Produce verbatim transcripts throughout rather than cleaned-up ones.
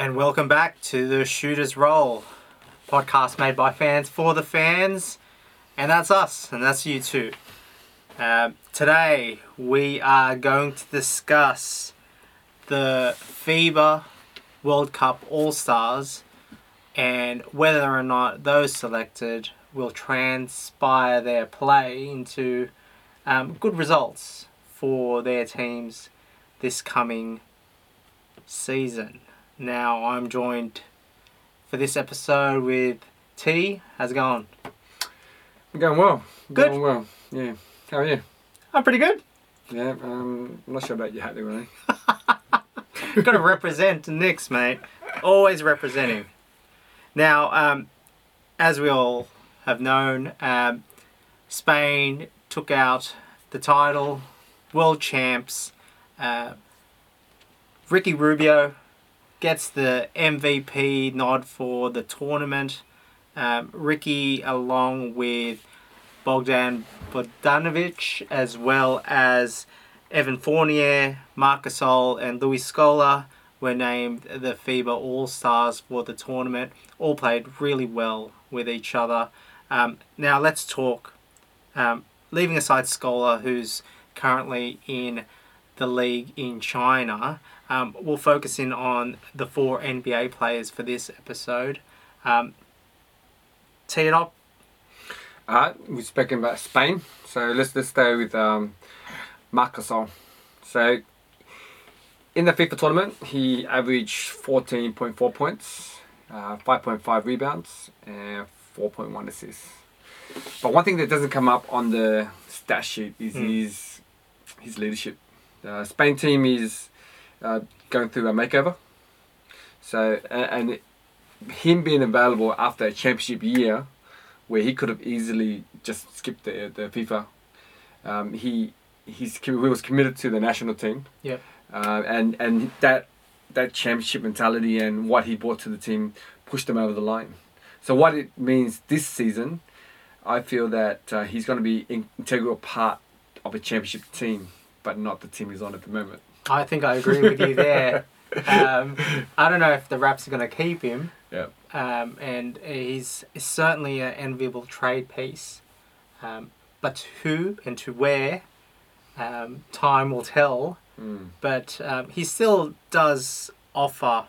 And welcome back to the Shooters Roll, podcast made by fans for the fans, and that's us, and that's you too. Uh, today we are going to discuss the FIBA World Cup All-Stars and whether or not those selected will transpire their play into um, good results for their teams this coming season. Now I'm joined for this episode with T. How's it going? I'm going well. I'm good. Going well. Yeah. How are you? I'm pretty good. Yeah. Um, I'm not sure about your hat, really. Got to represent the Knicks, mate. Always representing. Now, um, as we all have known, um, Spain took out the title, world champs. Uh, Ricky Rubio gets the M V P nod for the tournament. Um, Ricky, along with Bogdan Bogdanovic, as well as Evan Fournier, Marc Gasol, and Louis Scola, were named the FIBA All-Stars for the tournament. All played really well with each other. Um, now let's talk, um, leaving aside Scola, who's currently in the league in China. Um, we'll focus in on the four N B A players for this episode. Um, tee it up. Uh, we're speaking about Spain, so let's let's stay with um, Marc Gasol. So in the FIFA tournament, he averaged fourteen point four points, uh, five point five rebounds, and four point one assists. But one thing that doesn't come up on the stat sheet is mm. his his leadership. The Spain team is Uh, going through a makeover, so and, and him being available after a championship year, where he could have easily just skipped the the FIFA, um, he he's he was committed to the national team. Yeah, uh, and and that that championship mentality and what he brought to the team pushed them over the line. So what it means this season, I feel that uh, he's going to be an integral part of a championship team, but not the team he's on at the moment. I think I agree with you there. Um, I don't know if the Raps are going to keep him. Yeah. Um, and he's certainly an enviable trade piece. Um, but who and to where, um, time will tell. Mm. But um, he still does offer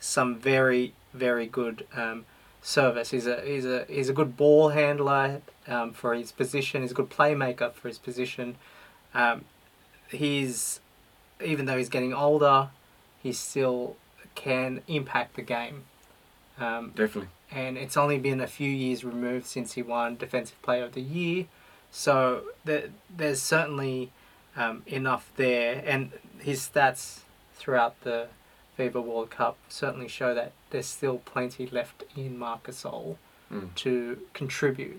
some very, very good um, service. He's a he's a he's a good ball handler um, for his position. He's a good playmaker for his position. Um, he's Even though he's getting older, he still can impact the game. Um, Definitely. And it's only been a few years removed since he won Defensive Player of the Year. So there, there's certainly um, enough there. And his stats throughout the FIBA World Cup certainly show that there's still plenty left in Marc Gasol mm. to contribute.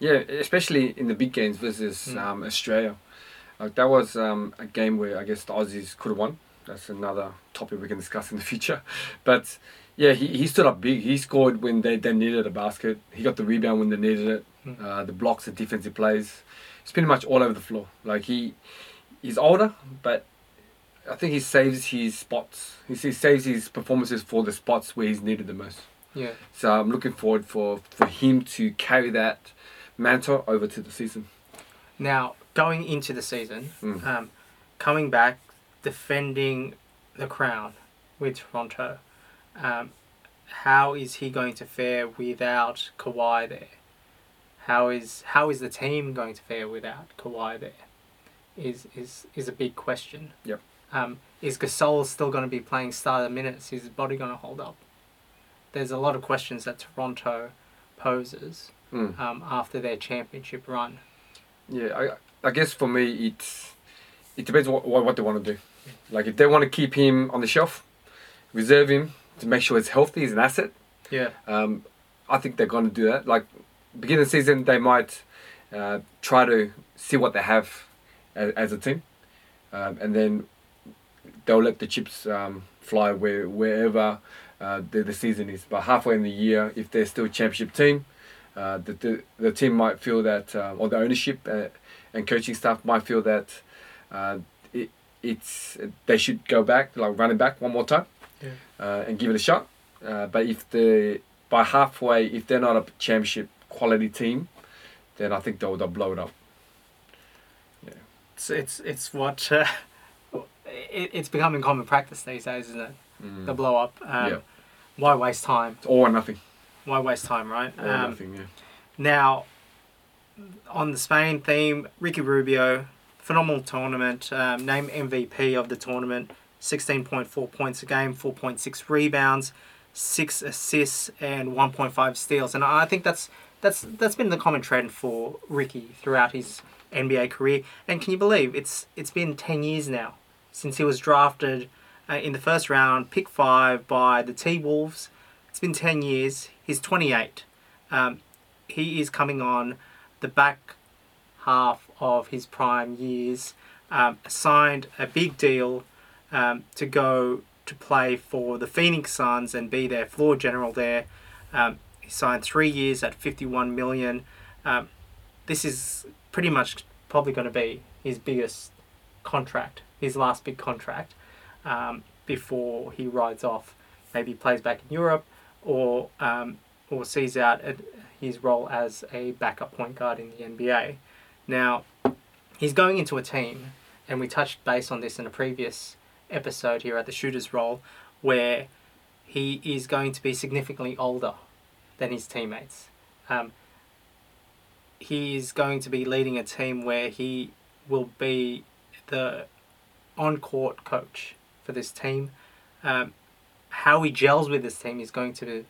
Yeah, especially in the big games versus mm. um, Australia. Like that was um, a game where I guess the Aussies could have won. That's another topic we can discuss in the future. But yeah, he, he stood up big. He scored when they, they needed a basket. He got the rebound when they needed it. Mm-hmm. Uh, the blocks, the defensive plays. It's pretty much all over the floor. Like he, he's older, but I think he saves his spots. He, he saves his performances for the spots where he's needed the most. Yeah. So I'm looking forward for, for him to carry that mantle over to the season. Now, going into the season, mm. um, coming back, defending the crown with Toronto, um, how is he going to fare without Kawhi there? How is how is the team going to fare without Kawhi there? Is is is a big question. Yep. Um, is Gasol still going to be playing starter minutes? Is his body going to hold up? There's a lot of questions that Toronto poses mm. um, after their championship run. Yeah, I, I guess for me, it's it depends what what they want to do. Like if they want to keep him on the shelf, reserve him to make sure he's healthy, he's an asset. Yeah. Um, I think they're going to do that. Like beginning of the season, they might uh, try to see what they have as, as a team, um, and then they'll let the chips um, fly where wherever uh, the the season is. But halfway in the year, if they're still a championship team, Uh, the, the the team might feel that, uh, or the ownership uh, and coaching staff might feel that uh, it it's they should go back, like running back one more time, yeah. uh, and give it a shot. Uh, but if the by halfway, if they're not a championship quality team, then I think they'll, they'll blow it up. Yeah, it's it's, it's what uh, it, it's becoming common practice these days, isn't it? Mm. The blow up. Um, yeah. Why waste time? It's all or nothing. Why waste time, right? All um, or nothing. Yeah. Now, on the Spain theme, Ricky Rubio, phenomenal tournament. Um, named M V P of the tournament. sixteen point four points a game, four point six rebounds, six assists, and one point five steals. And I think that's that's that's been the common trend for Ricky throughout his N B A career. And can you believe it's it's been ten years now since he was drafted uh, in the first round, pick five by the T-Wolves. It's been ten years. He's twenty-eight. Um, he is coming on the back half of his prime years. Um, signed a big deal um, to go to play for the Phoenix Suns and be their floor general there. Um, he signed three years at fifty-one million dollars. Um, this is pretty much probably going to be his biggest contract, his last big contract, um, before he rides off. Maybe he plays back in Europe or um, or sees out at his role as a backup point guard in the N B A. Now, he's going into a team, and we touched base on this in a previous episode here at the Shooter's Roll, where he is going to be significantly older than his teammates. Um, he is going to be leading a team where he will be the on-court coach for this team. Um, how he gels with this team is going to be,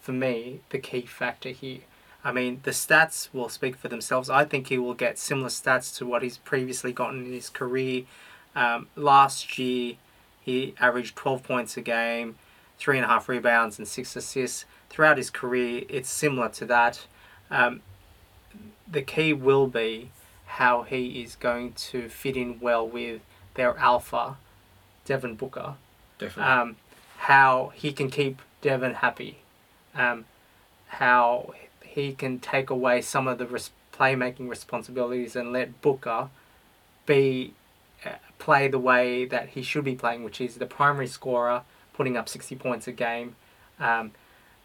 for me, the key factor here. I mean, the stats will speak for themselves. I think he will get similar stats to what he's previously gotten in his career. Um, last year, he averaged twelve points a game, three and a half rebounds, and six assists. Throughout his career, it's similar to that. Um, the key will be how he is going to fit in well with their alpha, Devin Booker. Definitely. Um, how he can keep Devin happy. Um, how he can take away some of the res- playmaking responsibilities and let Booker be uh, play the way that he should be playing, which is the primary scorer, putting up sixty points a game. Um,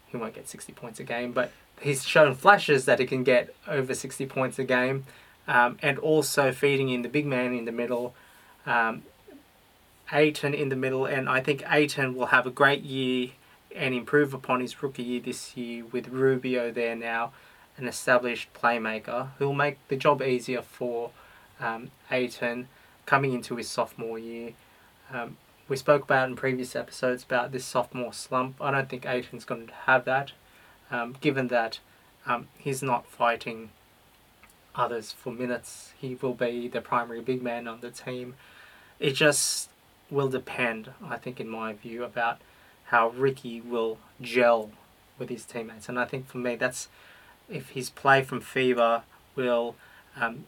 he won't get sixty points a game, but he's shown flashes that he can get over sixty points a game, um, and also feeding in the big man in the middle, um, Ayton in the middle, and I think Ayton will have a great year and improve upon his rookie year this year with Rubio there now, an established playmaker who'll make the job easier for um, Ayton coming into his sophomore year. Um, we spoke about in previous episodes about this sophomore slump. I don't think Ayton's going to have that, um, given that um, he's not fighting others for minutes. He will be the primary big man on the team. It just will depend, I think, in my view, about how Ricky will gel with his teammates. And I think for me, that's if his play from FIBA will um,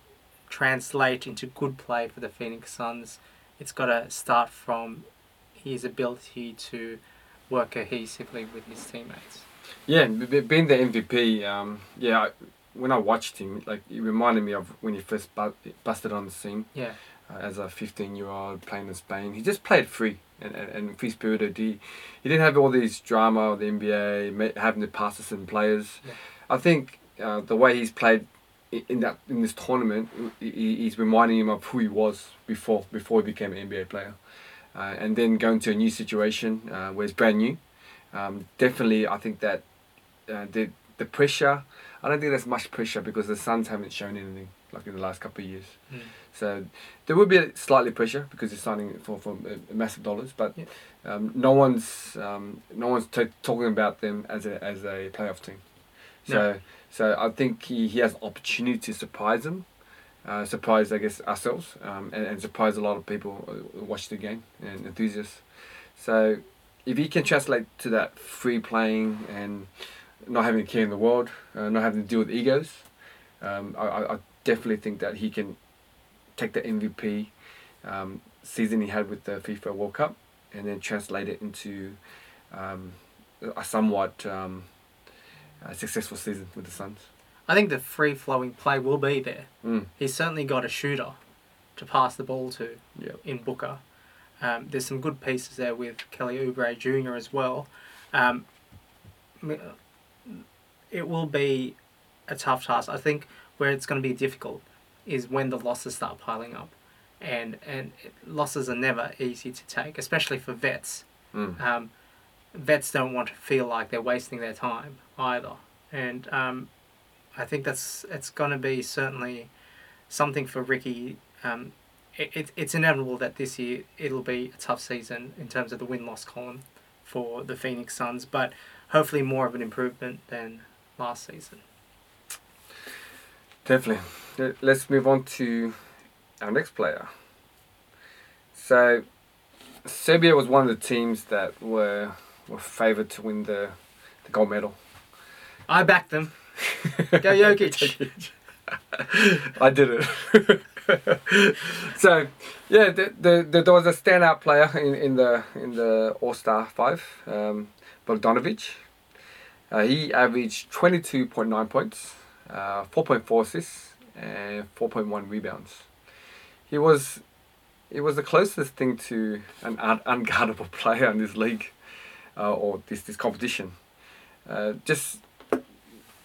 translate into good play for the Phoenix Suns, it's got to start from his ability to work cohesively with his teammates. Yeah, being the M V P, um, yeah, I, when I watched him, like, it reminded me of when he first bu- busted on the scene. Yeah. Uh, as a fifteen-year-old playing in Spain, he just played free and, and, and free-spirited. He, he didn't have all these drama of the N B A, having to pass to some players. Yeah. I think uh, the way he's played in that in this tournament, he, he's reminding him of who he was before before he became an N B A player. Uh, and then going to a new situation uh, where it's brand new. Um, definitely, I think that uh, the the pressure, I don't think there's much pressure because the Suns haven't shown anything like in the last couple of years. Mm. So there will be slightly pressure because he's signing for, for massive dollars, but yeah. um, no one's um, no one's t- talking about them as a as a playoff team. So no. so I think he, he has an opportunity to surprise them, uh, surprise I guess ourselves, um, and, and surprise a lot of people who watch the game and enthusiasts. So if he can translate to that free playing and not having a care in the world, uh, not having to deal with egos, um, I, I definitely think that he can take the M V P um, season he had with the FIFA World Cup and then translate it into um, a somewhat um, a successful season with the Suns. I think the free-flowing play will be there. Mm. He's certainly got a shooter to pass the ball to yep. in Booker. Um, there's some good pieces there with Kelly Oubre Junior as well. Um, it will be a tough task. I think where it's going to be difficult is when the losses start piling up. And and losses are never easy to take, especially for vets. Mm. Um, vets don't want to feel like they're wasting their time either. And um, I think that's it's going to be certainly something for Ricky. Um, it, it, it's inevitable that this year it'll be a tough season in terms of the win-loss column for the Phoenix Suns, but hopefully more of an improvement than last season. Definitely. Let's move on to our next player. So Serbia was one of the teams that were were favoured to win the, the gold medal. I backed them. Go Jokic. I did it. So yeah, the, the, the, there was a standout player in, in the in the All-Star five, um, Bogdanovic. Uh, he averaged twenty-two point nine points, uh, four point four assists, and four point one rebounds. He was, it was the closest thing to an un- unguardable player in this league, uh, or this this competition. Uh, just,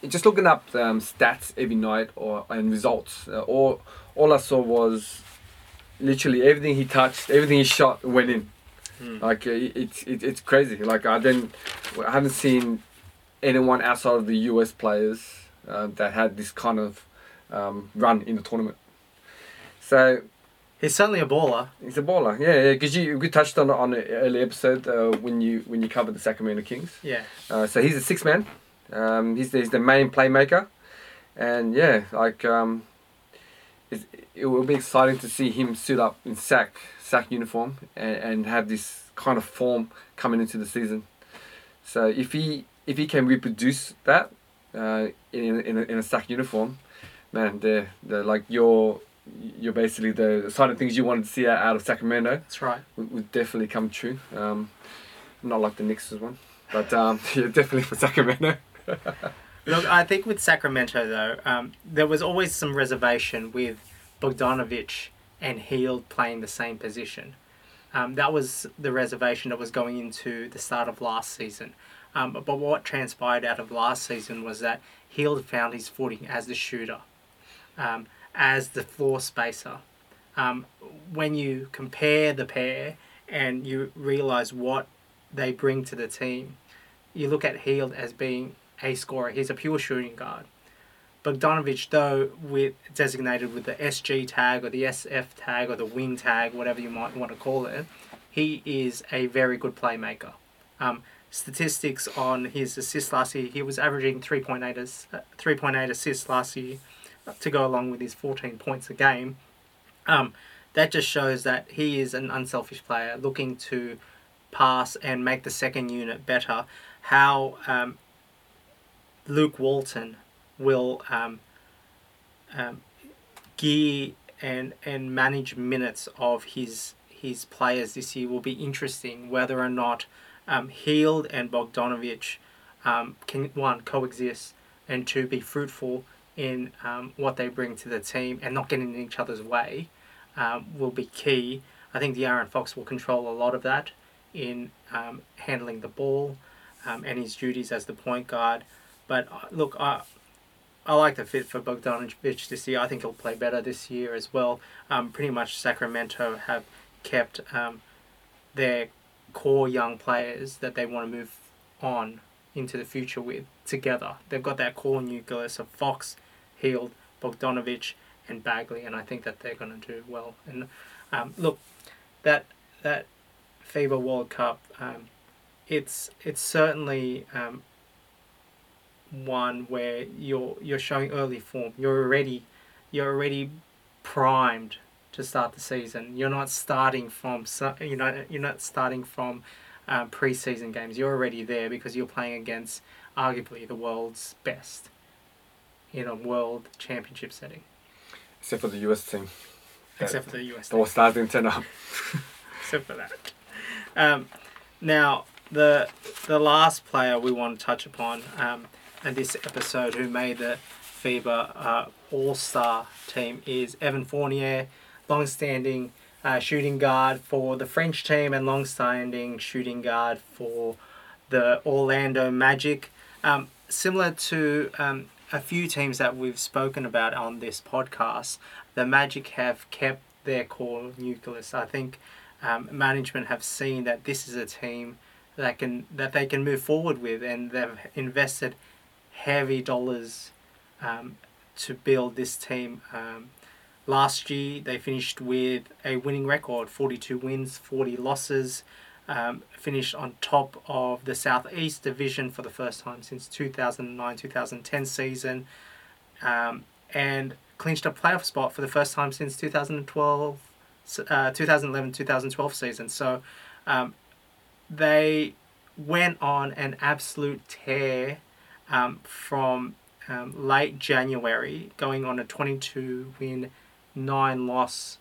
just looking up um, stats every night or and results. Uh, all all I saw was, literally everything he touched, everything he shot went in. Mm. Like it's it, it's crazy. Like I didn't, I haven't seen anyone outside of the U S players uh, that had this kind of um, run in the tournament. So. He's certainly a baller. He's a baller, yeah, yeah. Because you we touched on on an early episode uh, when you when you covered the Sacramento Kings. Yeah. Uh, so he's a six man. Um, he's the, he's the main playmaker, and yeah, like um, it's, it will be exciting to see him suit up in sack sack uniform and, and have this kind of form coming into the season. So if he if he can reproduce that uh, in in a, in a sack uniform, man, the the like your You're basically the side of things you wanted to see out of Sacramento. That's right. Would, would definitely come true. Um, not like the Knicks' one, but um, yeah, definitely for Sacramento. Look, I think with Sacramento though, um, there was always some reservation with Bogdanovic and Hield playing the same position. Um, that was the reservation that was going into the start of last season. Um, but what transpired out of last season was that Hield found his footing as the shooter. Um, as the floor spacer. Um, when you compare the pair and you realise what they bring to the team, you look at Hield as being a scorer. He's a pure shooting guard. Bogdanovic, though, with designated with the S G tag or the S F tag or the wing tag, whatever you might want to call it, he is a very good playmaker. Um, statistics on his assists last year, he was averaging three point eight, three point eight assists last year, to go along with his fourteen points a game. Um, that just shows that he is an unselfish player looking to pass and make the second unit better. How um, Luke Walton will um, um, gear and and manage minutes of his his players this year will be interesting, whether or not um, Hield and Bogdanovic um, can, one, coexist, and two, be fruitful in um, what they bring to the team and not getting in each other's way um, will be key. I think the Aaron Fox will control a lot of that in um, handling the ball um, and his duties as the point guard. But uh, look, I I like the fit for Bogdanovic this year. I think he'll play better this year as well. Um, pretty much Sacramento have kept um, their core young players that they want to move on into the future with together. They've got that core nucleus of Fox, Hield, Bogdanovic and Bagley, and I think that they're going to do well. And um, look, that that FIBA World Cup, um, it's it's certainly um, one where you're you're showing early form. You're already you're already primed to start the season. You're not starting from you know you're not starting from um, pre-season games. You're already there because you're playing against arguably the world's best in a world championship setting. Except for the U S team. Except that, for the U S team. The All-Stars didn't turn up. Except for that. Um, now, the the last player we want to touch upon um, in this episode who made the FIBA uh, All-Star team is Evan Fournier, long-standing uh, shooting guard for the French team and long-standing shooting guard for the Orlando Magic. Um, similar to um, a few teams that we've spoken about on this podcast, the Magic have kept their core nucleus. I think um, management have seen that this is a team that can that they can move forward with, and they've invested heavy dollars um, to build this team. Um, last year they finished with a winning record, forty-two wins, forty losses, um, finished on top of the Southeast Division for the first time since two thousand nine, two thousand ten season, um, and clinched a playoff spot for the first time since two thousand twelve, uh, two thousand eleven, two thousand twelve season. So um, they went on an absolute tear um, from um, late January, going on a twenty-two win, nine loss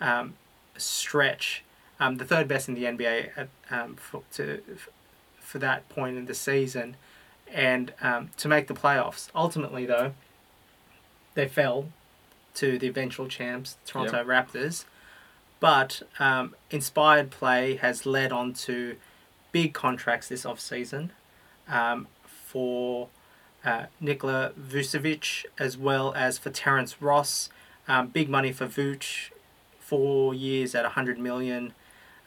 um, stretch. Um, the third best in the N B A at, um, for, to, for that point in the season, and um, to make the playoffs. Ultimately, though, they fell to the eventual champs, Toronto yep. Raptors. But um, inspired play has led on to big contracts this offseason um, for uh, Nikola Vucevic, as well as for Terrence Ross. Um, big money for Vuce, four years at one hundred million dollars.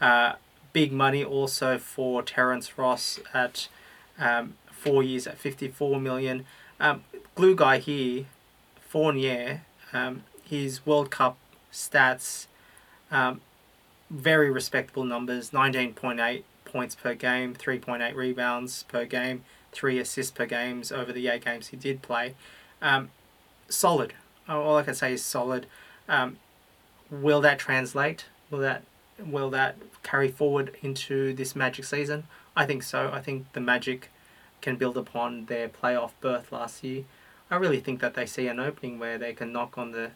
Uh, big money also for Terrence Ross at um, four years at fifty-four million dollars. Um, glue guy here, Fournier, um, his World Cup stats, um, very respectable numbers, nineteen point eight points per game, three point eight rebounds per game, three assists per game over the eight games he did play. Um, solid. All I can say is solid. Um, will that translate? Will that will that carry forward into this Magic season? I think so. I think the Magic can build upon their playoff berth last year. I really think that they see an opening where they can knock on the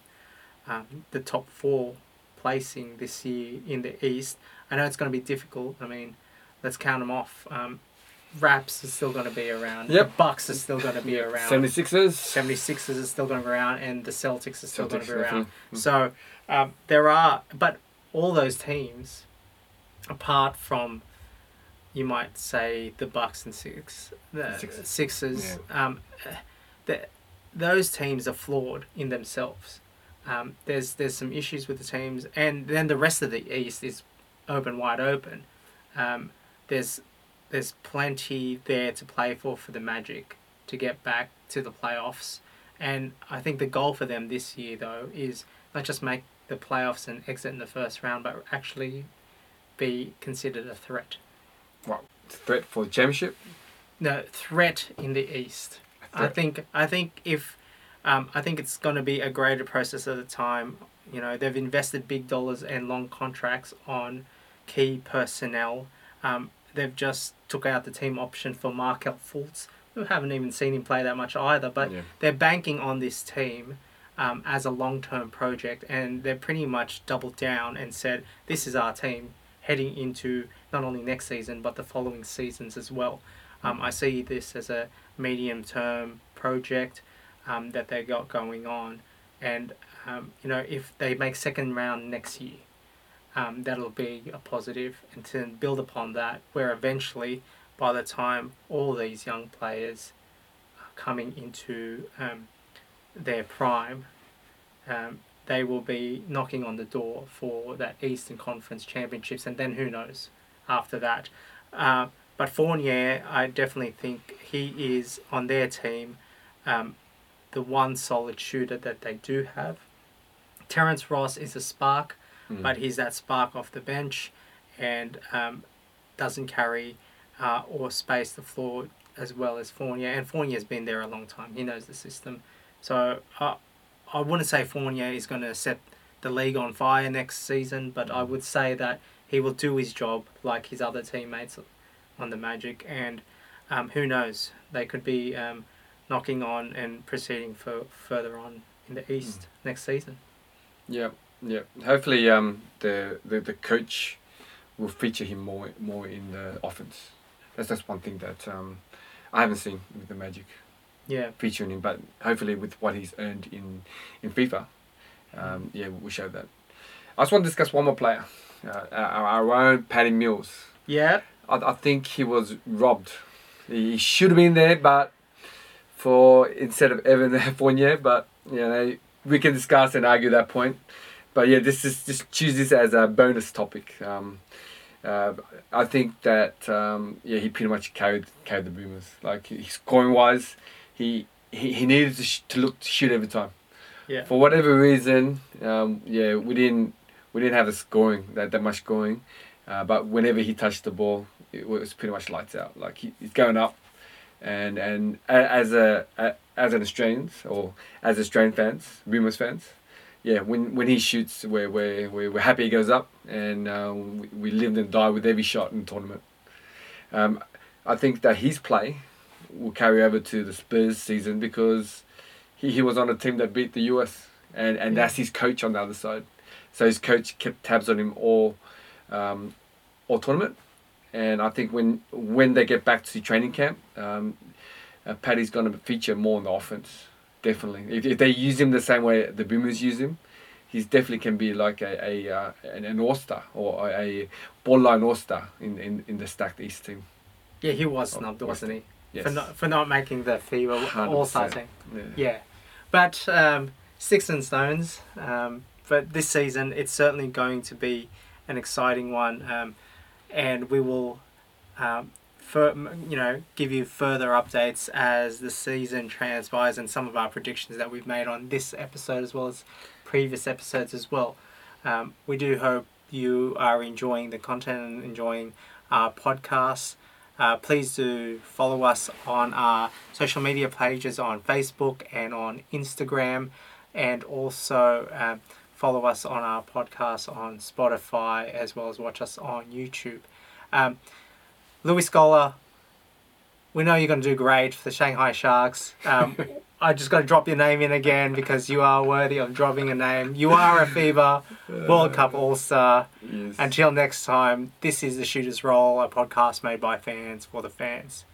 um, the top four placing this year in the East. I know it's going to be difficult. I mean, let's count them off. Um, Raps is still going to be around. Yep. The Bucks is still going to be around. seventy-sixers. seventy-sixers is still going to be around, and the Celtics is still Celtics, going to be around. Mm-hmm. So um, there are, but all those teams, apart from, you might say, the Bucks and Six, the Sixers, Sixers yeah. um, the those teams are flawed in themselves. Um, there's there's some issues with the teams, and then the rest of the East is open, wide open. Um, there's there's plenty there to play for for the Magic to get back to the playoffs, and I think the goal for them this year though is not just make the playoffs and exit in the first round, but actually be considered a threat. What, threat for the championship? No, threat in the East. I think I think if um, I think it's going to be a greater process at the time. You know, they've invested big dollars and long contracts on key personnel. Um, they've just took out the team option for Markelle Fultz, who haven't even seen him play that much either. But yeah. they're banking on this team um, as a long-term project, and they've pretty much doubled down and said, this is our team heading into not only next season but the following seasons as well. Um, I see this as a medium-term project um, that they got going on, and um, you know, if they make second round next year, um, that'll be a positive, and to build upon that, where eventually, by the time all these young players are coming into um, their prime, um, they will be knocking on the door for that Eastern Conference Championships, and then who knows after that. Uh, But Fournier, I definitely think he is, on their team, um, the one solid shooter that they do have. Terrence Ross is a spark, mm. but he's that spark off the bench and um, doesn't carry uh, or space the floor as well as Fournier. And Fournier's been there a long time. He knows the system. So uh, I wouldn't say Fournier is going to set the league on fire next season, but I would say that he will do his job like his other teammates on the Magic, and um, who knows, they could be um, knocking on and proceeding for further on in the East mm. next season. Yeah, yeah. Hopefully, um, the, the the coach will feature him more more in the offense. That's that's one thing that um, I haven't seen with the Magic. Yeah, featuring him, but hopefully with what he's earned in in FIFA, um, yeah, we'll show that. I just want to discuss one more player. Uh, our own Patty Mills. Yeah. I, I think he was robbed. He should have been there, but for instead of Evan Fournier, but you know we can discuss and argue that point. But yeah, this is just choose this as a bonus topic. Um, uh, I think that um, yeah, he pretty much carried carried the Boomers. Like scoring wise, he he, he needed to, sh- to look to shoot every time. Yeah. For whatever reason, um, yeah, we didn't we didn't have the scoring that that much scoring. Uh, but whenever he touched the ball, it was pretty much lights out. Like he, he's going up, and and as a as an Australians or as Australian fans, Boomers fans, yeah. When when he shoots, we're we're we're happy he goes up, and uh, we, we live and die with every shot in the tournament. Um, I think that his play will carry over to the Spurs season because he, he was on a team that beat the U S and and yeah. That's his coach on the other side. So his coach kept tabs on him all. Um, or tournament, and I think when when they get back to training camp, um, uh, Patty's going to feature more on the offense. Definitely, if, if they use him the same way the Boomers use him, he's definitely can be like a, a uh, an, an all-star or a borderline all-star in, in, in the stacked East team. Yeah, he was snubbed, wasn't he? Yes. For not for not making the FIBA all-star team. Yeah. yeah, but um, sticks and stones. Um, but this season, it's certainly going to be an exciting one, um, and we will, um, for, you know, give you further updates as the season transpires and some of our predictions that we've made on this episode as well as previous episodes as well. Um, we do hope you are enjoying the content and enjoying our podcasts. Uh, please do follow us on our social media pages on Facebook and on Instagram, and also. Um, Follow us on our podcast on Spotify as well as watch us on YouTube. Um, Louis Scola, we know you're going to do great for the Shanghai Sharks. Um, I just got to drop your name in again because you are worthy of dropping a name. You are a FIBA World Cup All-Star. Yes. Until next time, this is The Shooter's Roll, a podcast made by fans for the fans.